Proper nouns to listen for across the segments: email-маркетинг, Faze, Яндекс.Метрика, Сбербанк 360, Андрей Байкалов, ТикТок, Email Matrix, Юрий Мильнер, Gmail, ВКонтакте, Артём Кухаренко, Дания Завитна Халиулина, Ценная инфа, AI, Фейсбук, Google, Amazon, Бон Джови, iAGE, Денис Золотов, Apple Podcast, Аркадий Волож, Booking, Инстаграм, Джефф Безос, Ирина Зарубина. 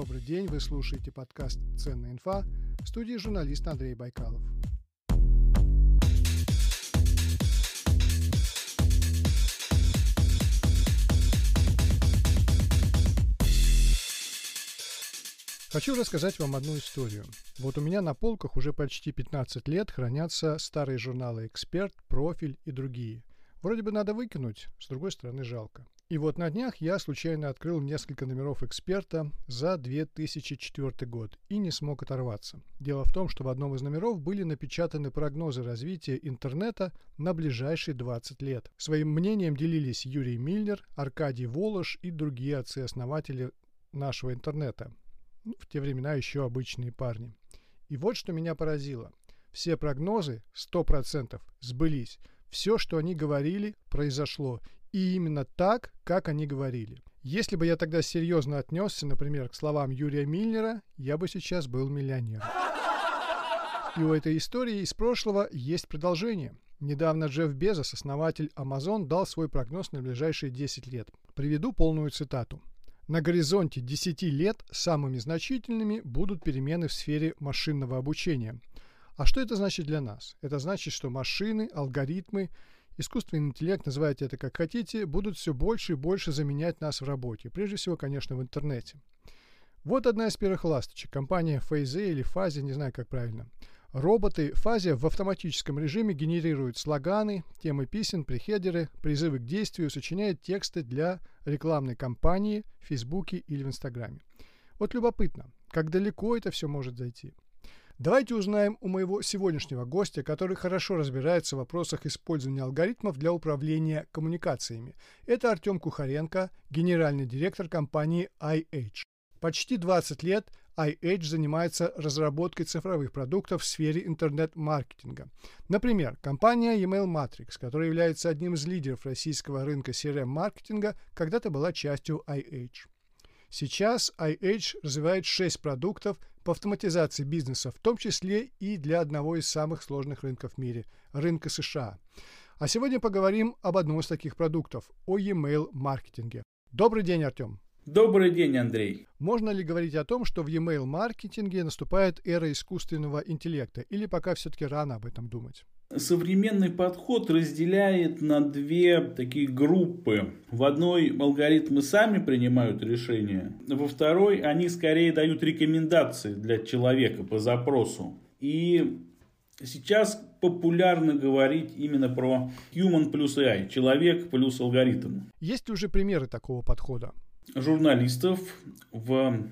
Добрый день, вы слушаете подкаст «Ценная инфа», в студии журналист Андрей Байкалов. Хочу рассказать вам одну историю. Вот у меня на полках уже почти 15 лет хранятся старые журналы «Эксперт», «Профиль» и другие. Вроде бы надо выкинуть, с другой стороны жалко. И вот на днях я случайно открыл несколько номеров «Эксперта» за 2004 год и не смог оторваться. Дело в том, что в одном из номеров были напечатаны прогнозы развития интернета на ближайшие 20 лет. Своим мнением делились Юрий Мильнер, Аркадий Волож и другие отцы-основатели нашего интернета. В те времена еще обычные парни. И вот что меня поразило. Все прогнозы 100% сбылись. Все, что они говорили, произошло. И именно так, как они говорили. Если бы я тогда серьезно отнесся, например, к словам Юрия Мильнера, я бы сейчас был миллионером. И у этой истории из прошлого есть продолжение. Недавно Джефф Безос, основатель Amazon, дал свой прогноз на ближайшие 10 лет. Приведу полную цитату. На горизонте 10 лет самыми значительными будут перемены в сфере машинного обучения. А что это значит для нас? Это значит, что машины, алгоритмы, искусственный интеллект, называйте это как хотите, будут все больше и больше заменять нас в работе. Прежде всего, конечно, в интернете. Вот одна из первых ласточек. Компания Faze или Faze, не знаю, как правильно. Роботы Faze в автоматическом режиме генерируют слоганы, темы песен, прихедеры, призывы к действию, сочиняют тексты для рекламной кампании в Фейсбуке или в Инстаграме. Вот любопытно, как далеко это все может зайти. Давайте узнаем у моего сегодняшнего гостя, который хорошо разбирается в вопросах использования алгоритмов для управления коммуникациями. Это Артём Кухаренко, генеральный директор компании iAGE. Почти 20 лет iAGE занимается разработкой цифровых продуктов в сфере интернет-маркетинга. Например, компания Email Matrix, которая является одним из лидеров российского рынка CRM-маркетинга, когда-то была частью iAGE. Сейчас iAGE развивает 6 продуктов по автоматизации бизнеса, в том числе и для одного из самых сложных рынков в мире – рынка США. А сегодня поговорим об одном из таких продуктов – о e-mail-маркетинге. Добрый день, Артём! Добрый день, Андрей. Можно ли говорить о том, что в e-mail-маркетинге наступает эра искусственного интеллекта, или пока все-таки рано об этом думать? Современный подход разделяет на две такие группы. В одной алгоритмы сами принимают решения, во второй они скорее дают рекомендации для человека по запросу. И сейчас популярно говорить именно про human плюс AI, человек плюс алгоритм. Есть ли уже примеры такого подхода? Журналистов в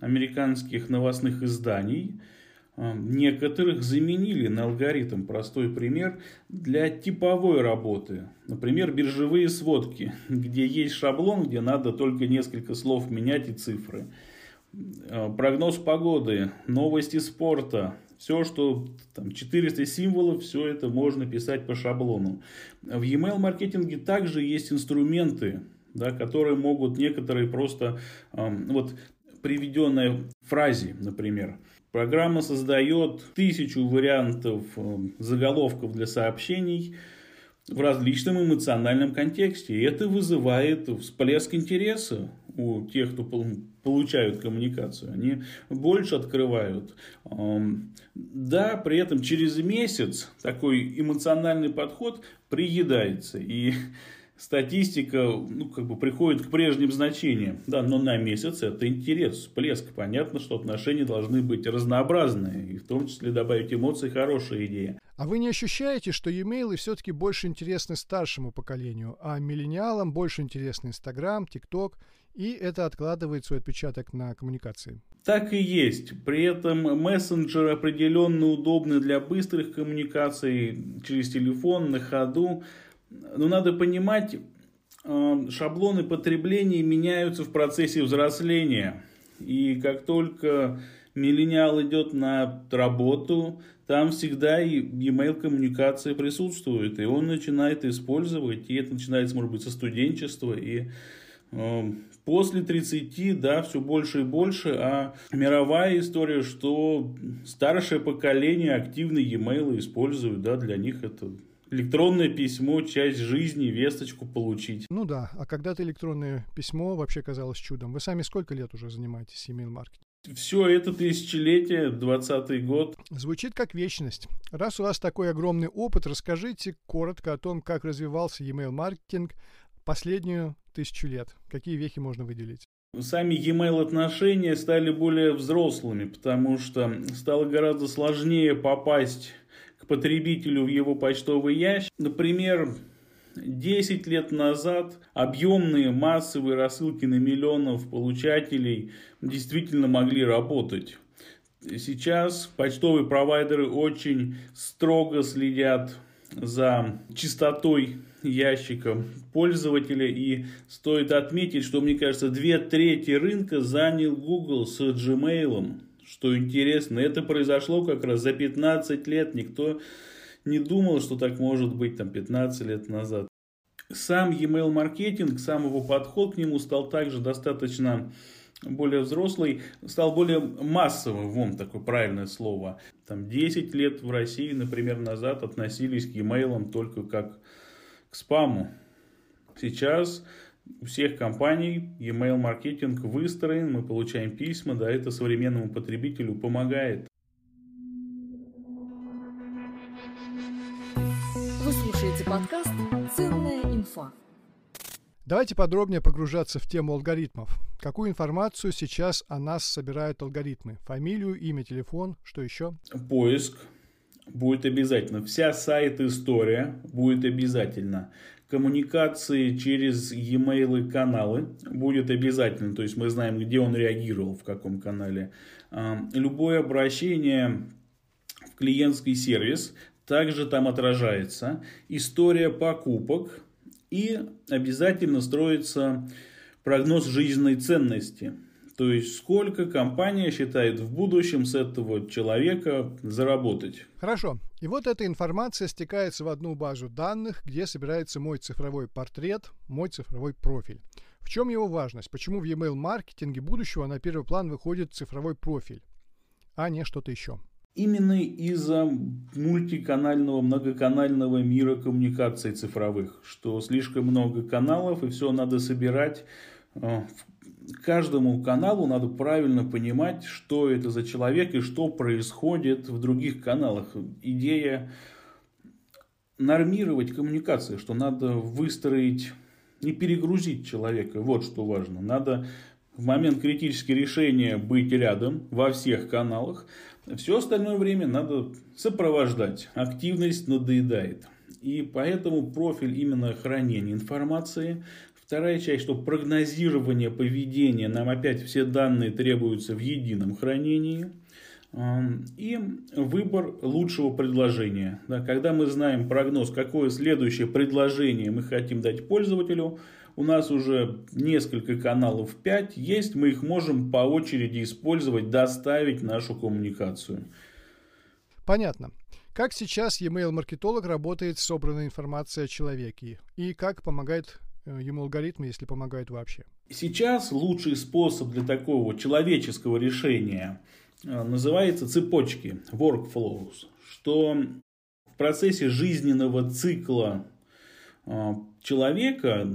американских новостных изданиях некоторых заменили на алгоритм. Простой пример для типовой работы. Например, биржевые сводки, где есть шаблон, где надо только несколько слов менять и цифры. Прогноз погоды, новости спорта. Все, что там 400 символов, все это можно писать по шаблону. В e-mail-маркетинге также есть инструменты, которые могут некоторые просто, вот приведенная в фразе, например, программа создает 1000 вариантов заголовков для сообщений в различном эмоциональном контексте. И это вызывает всплеск интереса у тех, кто получают коммуникацию. Они больше открывают. Да, при этом через месяц такой эмоциональный подход приедается. И статистика приходит к прежним значениям, но на месяц это интерес, всплеск. Понятно, что отношения должны быть разнообразные, и в том числе добавить эмоции – хорошая идея. А вы не ощущаете, что e-mailы все-таки больше интересны старшему поколению, а миллениалам больше интересны Инстаграм, ТикТок, и это откладывает свой отпечаток на коммуникации? Так и есть. При этом мессенджеры определенно удобны для быстрых коммуникаций, через телефон, на ходу. Но надо понимать, шаблоны потребления меняются в процессе взросления. И как только миллениал идет на работу, там всегда и e-mail-коммуникация присутствует. И он начинает использовать, и это начинается, может быть, со студенчества. И после 30, все больше и больше. А мировая история, что старшее поколение активно e-mail использует, для них это электронное письмо, часть жизни, весточку получить. Ну да, а когда-то электронное письмо вообще казалось чудом. Вы сами сколько лет уже занимаетесь email-маркетингом? Все это тысячелетие, 20-й год. Звучит как вечность. Раз у вас такой огромный опыт, расскажите коротко о том, как развивался email-маркетинг последнюю 1000 лет. Какие вехи можно выделить? Сами e-mail-отношения стали более взрослыми, потому что стало гораздо сложнее попасть к потребителю в его почтовый ящик. Например, 10 лет назад объемные массовые рассылки на миллионов получателей действительно могли работать. Сейчас почтовые провайдеры очень строго следят за чистотой ящика пользователя, и стоит отметить, что, мне кажется, 2/3 рынка занял Google с Gmail. Что интересно, это произошло как раз за 15 лет, никто не думал, что так может быть там 15 лет назад. Сам email-маркетинг, сам его подход к нему стал также достаточно более взрослый, стал более массовым, вон такое правильное слово. Там 10 лет в России, например, назад относились к e-mail только как к спаму. Сейчас у всех компаний e-mail-маркетинг выстроен, мы получаем письма, да, это современному потребителю помогает. Вы слушаете подкаст «Ценная инфа». Давайте подробнее погружаться в тему алгоритмов. Какую информацию сейчас о нас собирают алгоритмы? Фамилию, имя, телефон, что еще? Поиск будет обязательно. Вся сайт-история будет обязательно. Коммуникации через e-mail каналы будет обязательно. То есть мы знаем, где он реагировал, в каком канале. Любое обращение в клиентский сервис также там отражается. История покупок. И обязательно строится прогноз жизненной ценности. То есть, сколько компания считает в будущем с этого человека заработать. Хорошо. И вот эта информация стекается в одну базу данных, где собирается мой цифровой портрет, мой цифровой профиль. В чем его важность? Почему в e-mail-маркетинге будущего на первый план выходит цифровой профиль, а не что-то еще? Именно из-за мультиканального, многоканального мира коммуникаций цифровых, что слишком много каналов, и все надо собирать. Каждому каналу надо правильно понимать, что это за человек и что происходит в других каналах. Идея нормировать коммуникации, что надо выстроить, не перегрузить человека, вот что важно. Надо в момент критического решения быть рядом во всех каналах. Все остальное время надо сопровождать. Активность надоедает. И поэтому профиль именно хранения информации. Вторая часть, что прогнозирование поведения. Нам опять все данные требуются в едином хранении. И выбор лучшего предложения. Когда мы знаем прогноз, какое следующее предложение мы хотим дать пользователю, у нас уже несколько каналов, 5 есть, мы их можем по очереди использовать, доставить нашу коммуникацию. Понятно. Как сейчас e-mail-маркетолог работает с собранной информацией о человеке? И как помогает ему алгоритмы, если помогает вообще? Сейчас лучший способ для такого человеческого решения называется цепочки, workflows, что в процессе жизненного цикла человека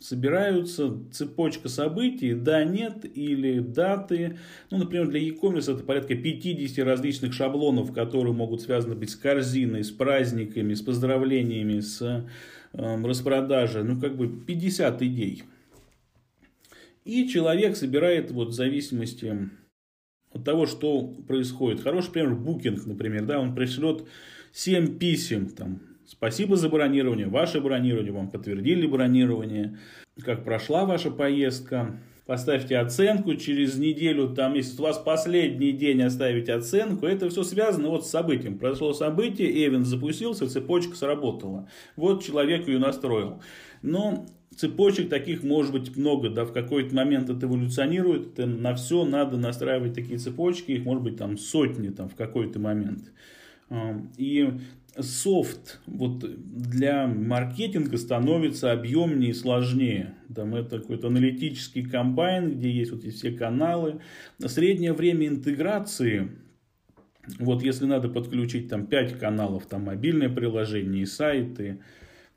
собираются цепочка событий, да, нет, или даты. Ну, например, для e-commerce это порядка 50 различных шаблонов, которые могут связаны быть с корзиной, с праздниками, с поздравлениями, с распродажей. 50 идей. И человек собирает в зависимости от того, что происходит. Хороший пример Booking, например, да, он пришлет 7 писем, там, спасибо за бронирование, ваше бронирование, вам подтвердили бронирование, как прошла ваша поездка, поставьте оценку, через неделю, там, если у вас последний день оставить оценку, это все связано вот с событием. Прошло событие, эвент запустился, цепочка сработала. Вот человек ее настроил. Но цепочек таких может быть много, да, в какой-то момент это эволюционирует, это на все надо настраивать такие цепочки, их может быть там сотни там, в какой-то момент. И софт вот для маркетинга становится объемнее и сложнее. Там это какой-то аналитический комбайн, где есть вот эти все каналы. Среднее время интеграции Вот если надо подключить там 5 каналов, там мобильные приложения, и сайты,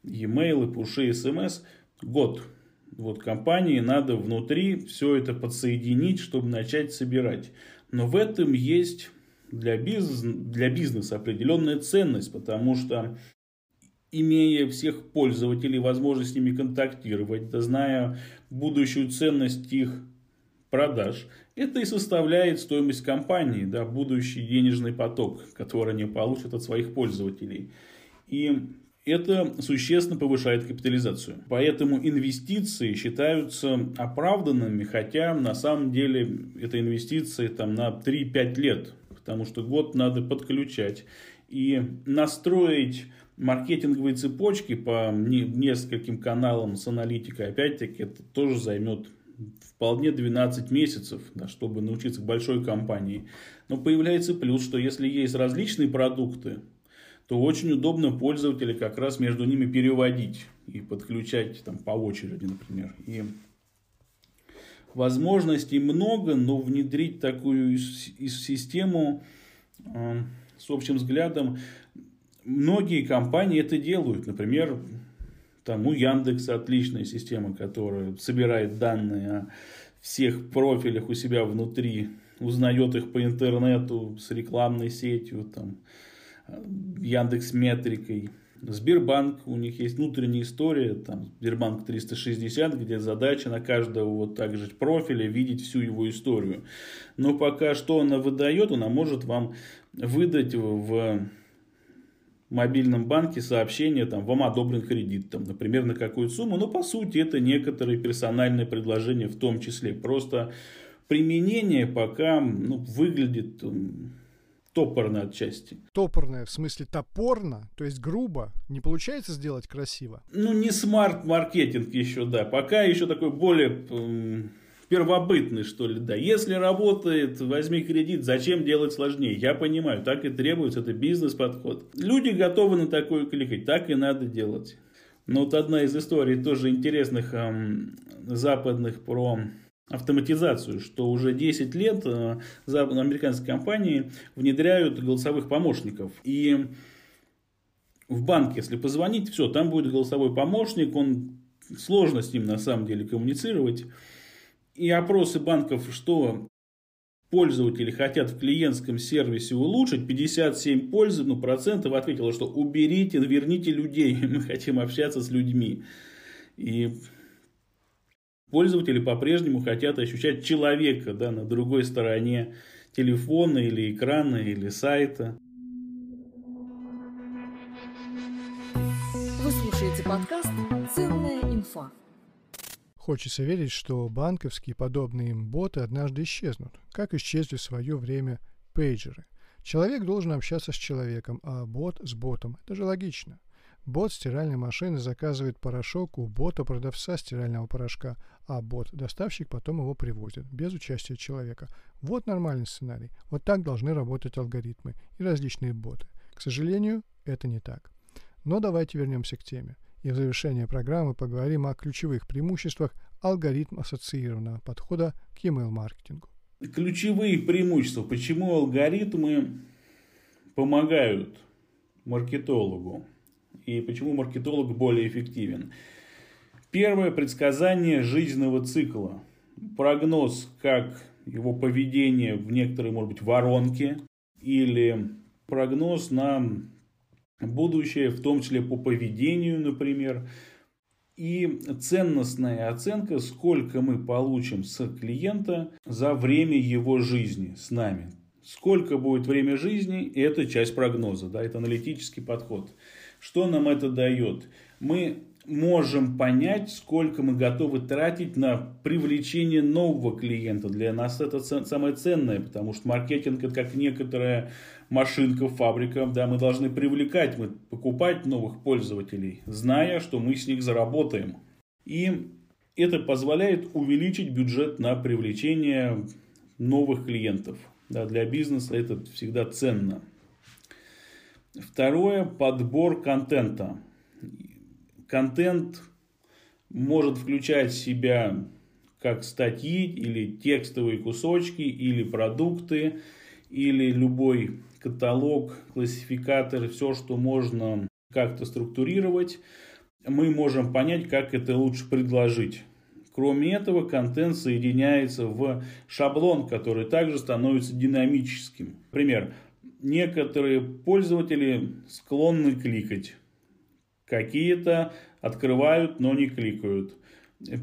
e-mail, и пуши, и смс, год. Вот компании надо внутри все это подсоединить, чтобы начать собирать. Но в этом есть для бизнеса определенная ценность, потому что имея всех пользователей, возможность с ними контактировать, да, зная будущую ценность их продаж, это и составляет стоимость компании, да, будущий денежный поток, который они получат от своих пользователей. И это существенно повышает капитализацию. Поэтому инвестиции считаются оправданными, хотя на самом деле это инвестиции там, на 3-5 лет, потому что год надо подключать и настроить маркетинговые цепочки по нескольким каналам с аналитикой. Опять-таки это тоже займет вполне 12 месяцев, да, чтобы научиться к большой компании. Но появляется плюс, что если есть различные продукты, то очень удобно пользователя как раз между ними переводить и подключать там, по очереди, например. И возможностей много, но внедрить такую систему с общим взглядом многие компании это делают. Например, там у Яндекса отличная система, которая собирает данные о всех профилях у себя внутри, узнает их по интернету, с рекламной сетью, там, Яндекс.Метрикой. Сбербанк, у них есть внутренняя история, там, Сбербанк 360, где задача на каждого вот так же профиля видеть всю его историю. Но пока что она выдает, она может вам выдать в мобильном банке сообщение, там, вам одобрен кредит, там, например, на какую сумму, но по сути это некоторые персональные предложения в том числе. Просто применение пока выглядит топорно отчасти. Топорное, в смысле топорно, то есть грубо, не получается сделать красиво? Не смарт-маркетинг еще, да, пока еще такой более первобытный, что ли, да. Если работает, возьми кредит, зачем делать сложнее? Я понимаю, так и требуется, это бизнес-подход. Люди готовы на такое кликать, так и надо делать. Но вот одна из историй тоже интересных западных про автоматизацию, что уже 10 лет американские компании внедряют голосовых помощников. И в банк, если позвонить, все, там будет голосовой помощник, сложно с ним на самом деле коммуницировать. И опросы банков, что пользователи хотят в клиентском сервисе улучшить, 57% ответило, что уберите, верните людей, мы хотим общаться с людьми. И пользователи по-прежнему хотят ощущать человека, да, на другой стороне телефона или экрана, или сайта. Вы слушаете подкаст «Ценная инфа». Хочется верить, что банковские подобные им боты однажды исчезнут, как исчезли в свое время пейджеры. Человек должен общаться с человеком, а бот с ботом. Это же логично. Бот стиральной машины заказывает порошок у бота-продавца стирального порошка, а бот-доставщик потом его привозит, без участия человека. Вот нормальный сценарий. Вот так должны работать алгоритмы и различные боты. К сожалению, это не так. Но давайте вернемся к теме. И в завершение программы поговорим о ключевых преимуществах алгоритма ассоциированного подхода к email-маркетингу. Ключевые преимущества. Почему алгоритмы помогают маркетологу? И почему маркетолог более эффективен? Первое — предсказание жизненного цикла. Прогноз, как его поведение в некоторой, может быть, воронке, или прогноз на будущее, в том числе по поведению, например. И ценностная оценка, сколько мы получим с клиента за время его жизни с нами. Сколько будет время жизни, это часть прогноза, да, это аналитический подход. Что нам это дает? Мы можем понять, сколько мы готовы тратить на привлечение нового клиента. Для нас это самое ценное, потому что маркетинг – это как некоторая машинка, фабрика. Да, мы должны привлекать, мы покупать новых пользователей, зная, что мы с них заработаем. И это позволяет увеличить бюджет на привлечение новых клиентов. Да, для бизнеса это всегда ценно. Второе — подбор контента. Контент может включать в себя как статьи или текстовые кусочки, или продукты, или любой каталог, классификатор, все, что можно как-то структурировать, мы можем понять, как это лучше предложить. Кроме этого, контент соединяется в шаблон, который также становится динамическим. Например, некоторые пользователи склонны кликать, какие-то открывают, но не кликают.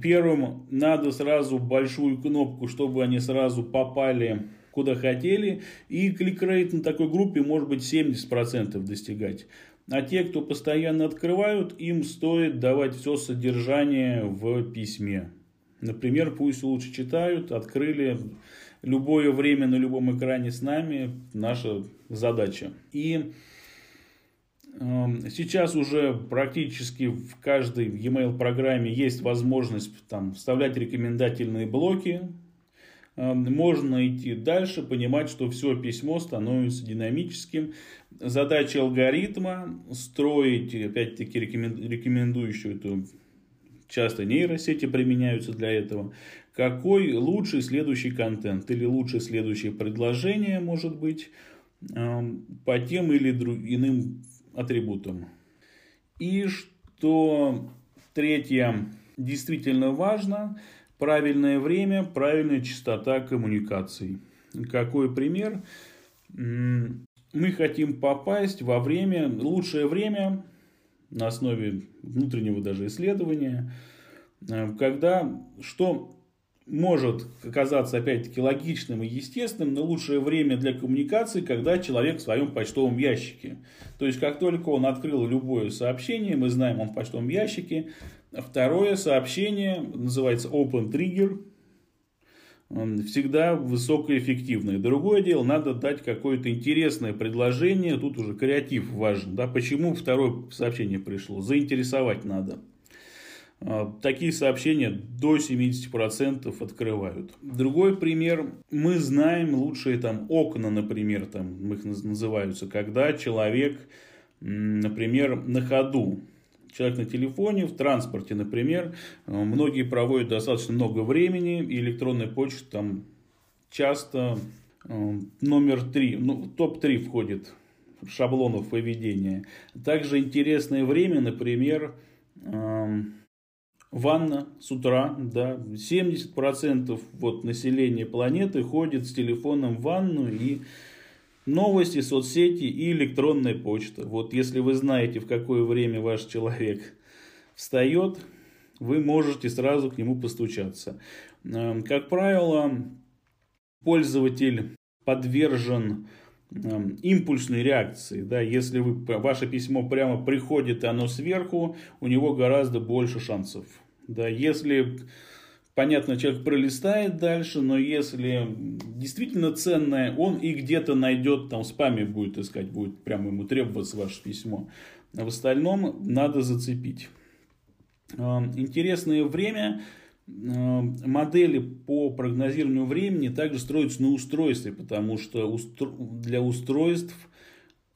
Первым надо сразу большую кнопку, чтобы они сразу попали куда хотели, и кликрейт на такой группе может быть 70% достигать. А те, кто постоянно открывают, им стоит давать все содержание в письме. Например, пусть лучше читают, открыли любое время на любом экране с нами, наша задача. И сейчас уже практически в каждой e-mail программе есть возможность вставлять рекомендательные блоки. Можно идти дальше, понимать, что все письмо становится динамическим. Задача алгоритма – строить, опять-таки, рекомендующую эту, часто нейросети применяются для этого. Какой лучший следующий контент или лучшее следующее предложение, может быть, по тем или иным атрибутам. И что третье действительно важно – правильное время, правильная частота коммуникаций. Какой пример? Мы хотим попасть во время, лучшее время, на основе внутреннего даже исследования, когда что может оказаться опять-таки логичным и естественным, но лучшее время для коммуникации, когда человек в своем почтовом ящике. То есть, как только он открыл любое сообщение, мы знаем, он в почтовом ящике. Второе сообщение называется Open Trigger. Он всегда высокоэффективный. Другое дело, надо дать какое-то интересное предложение. Тут уже креатив важен. Да? Почему второе сообщение пришло? Заинтересовать надо. Такие сообщения до 70% открывают. Другой пример. Мы знаем лучшие окна, например, их называются, когда человек, например, на ходу. Человек на телефоне, в транспорте, например. Многие проводят достаточно много времени, и электронная почта часто номер 3, топ-3 входит в шаблонов поведения. Также интересное время, например, ванна с утра, да, 70% населения планеты ходит с телефоном в ванну, и новости, соцсети и электронная почта. Если вы знаете, в какое время ваш человек встает, вы можете сразу к нему постучаться. Как правило, пользователь подвержен импульсной реакции. Да? Если ваше письмо прямо приходит и оно сверху, у него гораздо больше шансов. Да? Если... Понятно, человек пролистает дальше, но если действительно ценное, он и где-то найдет, в спаме будет искать, будет прямо ему требоваться ваше письмо. В остальном надо зацепить. Интересное время. Модели по прогнозированию времени также строятся на устройстве, потому что для устройств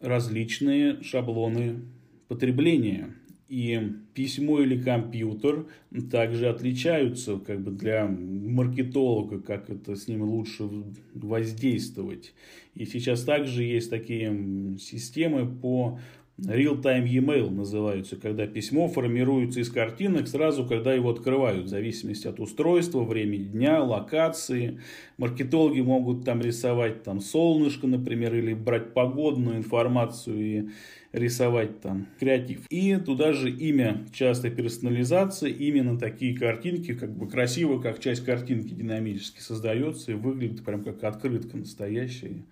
различные шаблоны потребления. И письмо или компьютер также отличаются для маркетолога, как это с ним лучше воздействовать. И сейчас также есть такие системы по real-time e-mail называются, когда письмо формируется из картинок сразу, когда его открывают, в зависимости от устройства, времени дня, локации. Маркетологи могут рисовать солнышко, например, или брать погодную информацию и рисовать креатив. И туда же имя, часто персонализация, именно такие картинки, красиво, как часть картинки динамически создается и выглядит прям как открытка настоящая.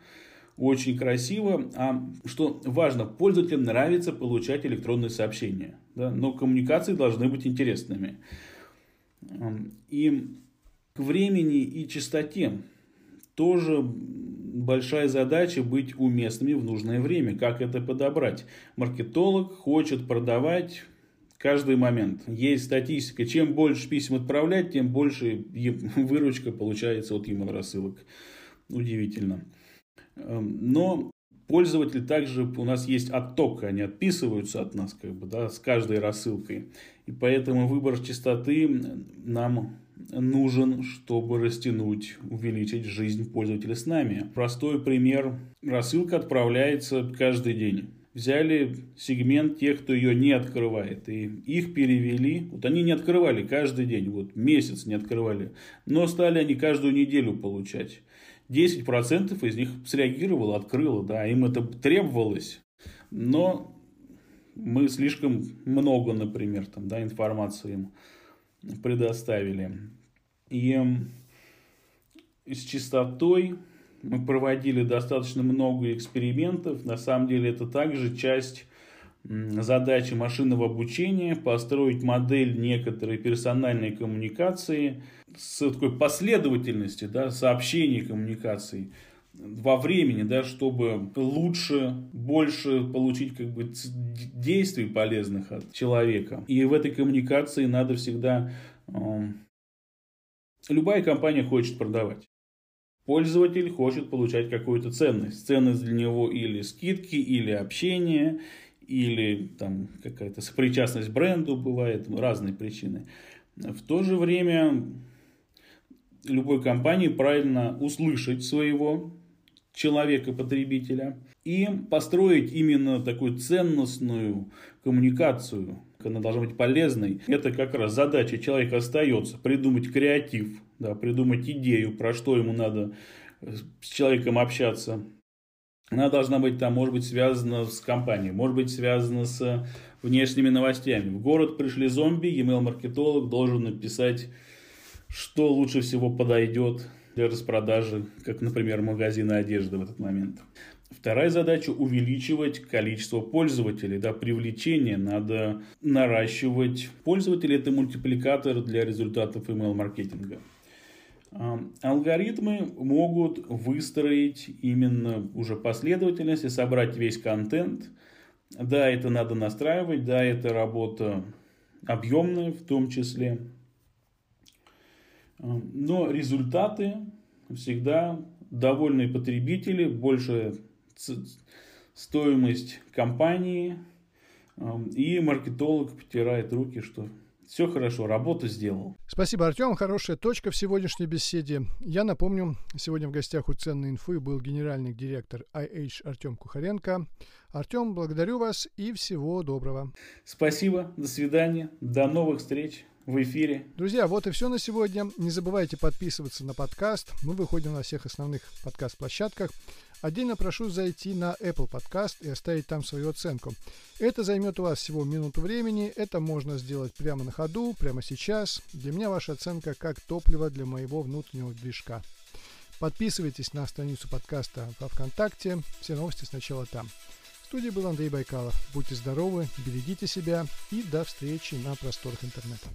Очень красиво. А что важно, пользователям нравится получать электронные сообщения. Да? Но коммуникации должны быть интересными. И к времени и частоте тоже большая задача быть уместными в нужное время. Как это подобрать? Маркетолог хочет продавать каждый момент. Есть статистика. Чем больше писем отправлять, тем больше выручка получается от email-рассылок. Удивительно. Но пользователь также, у нас есть отток, они отписываются от нас, с каждой рассылкой. И поэтому выбор частоты нам нужен, чтобы растянуть, увеличить жизнь пользователя с нами. Простой пример. Рассылка отправляется каждый день. Взяли сегмент тех, кто ее не открывает, и их перевели. Вот они не открывали каждый день, вот месяц не открывали, но стали они каждую неделю получать. 10% из них среагировало, открыло, да, им это требовалось, но мы слишком много, например, там, да, информации им предоставили. И с частотой мы проводили достаточно много экспериментов. На самом деле это также часть задачи машинного обучения — построить модель некоторой персональной коммуникации с такой последовательности, да, сообщений, коммуникаций во времени, да, чтобы лучше, больше получить как бы действий полезных от человека. И в этой коммуникации надо всегда... Любая компания хочет продавать. Пользователь хочет получать какую-то ценность. Ценность для него или скидки, или общение, или там какая-то сопричастность к бренду, бывает разные причины. В то же время любой компании правильно услышать своего человека-потребителя и построить именно такую ценностную коммуникацию. Она должна быть полезной. Это как раз задача человека остается. Придумать креатив, да, придумать идею, про что ему надо с человеком общаться. Она должна быть, там, может быть, связана с компанией, может быть, связана с внешними новостями. В город пришли зомби, email-маркетолог должен написать, что лучше всего подойдет для распродажи, как, например, магазина одежды в этот момент. Вторая задача – увеличивать количество пользователей, да, привлечение, надо наращивать. Пользователи – это мультипликатор для результатов email-маркетинга. Алгоритмы могут выстроить именно уже последовательность и собрать весь контент. Да, это надо настраивать, да, это работа объемная в том числе. Но результаты всегда довольные потребители, большая стоимость компании, и маркетолог потирает руки, что все хорошо, работу сделал. Спасибо, Артем. Хорошая точка в сегодняшней беседе. Я напомню, сегодня в гостях у «Ценной инфы» был генеральный директор iAGE Артём Кухаренко. Артём, благодарю вас и всего доброго. Спасибо, до свидания, до новых встреч в эфире. Друзья, вот и все на сегодня. Не забывайте подписываться на подкаст. Мы выходим на всех основных подкаст-площадках. Отдельно прошу зайти на Apple Podcast и оставить там свою оценку. Это займет у вас всего минуту времени. Это можно сделать прямо на ходу, прямо сейчас. Для меня ваша оценка как топливо для моего внутреннего движка. Подписывайтесь на страницу подкаста во ВКонтакте. Все новости сначала там. В студии был Андрей Байкалов. Будьте здоровы, берегите себя и до встречи на просторах интернета.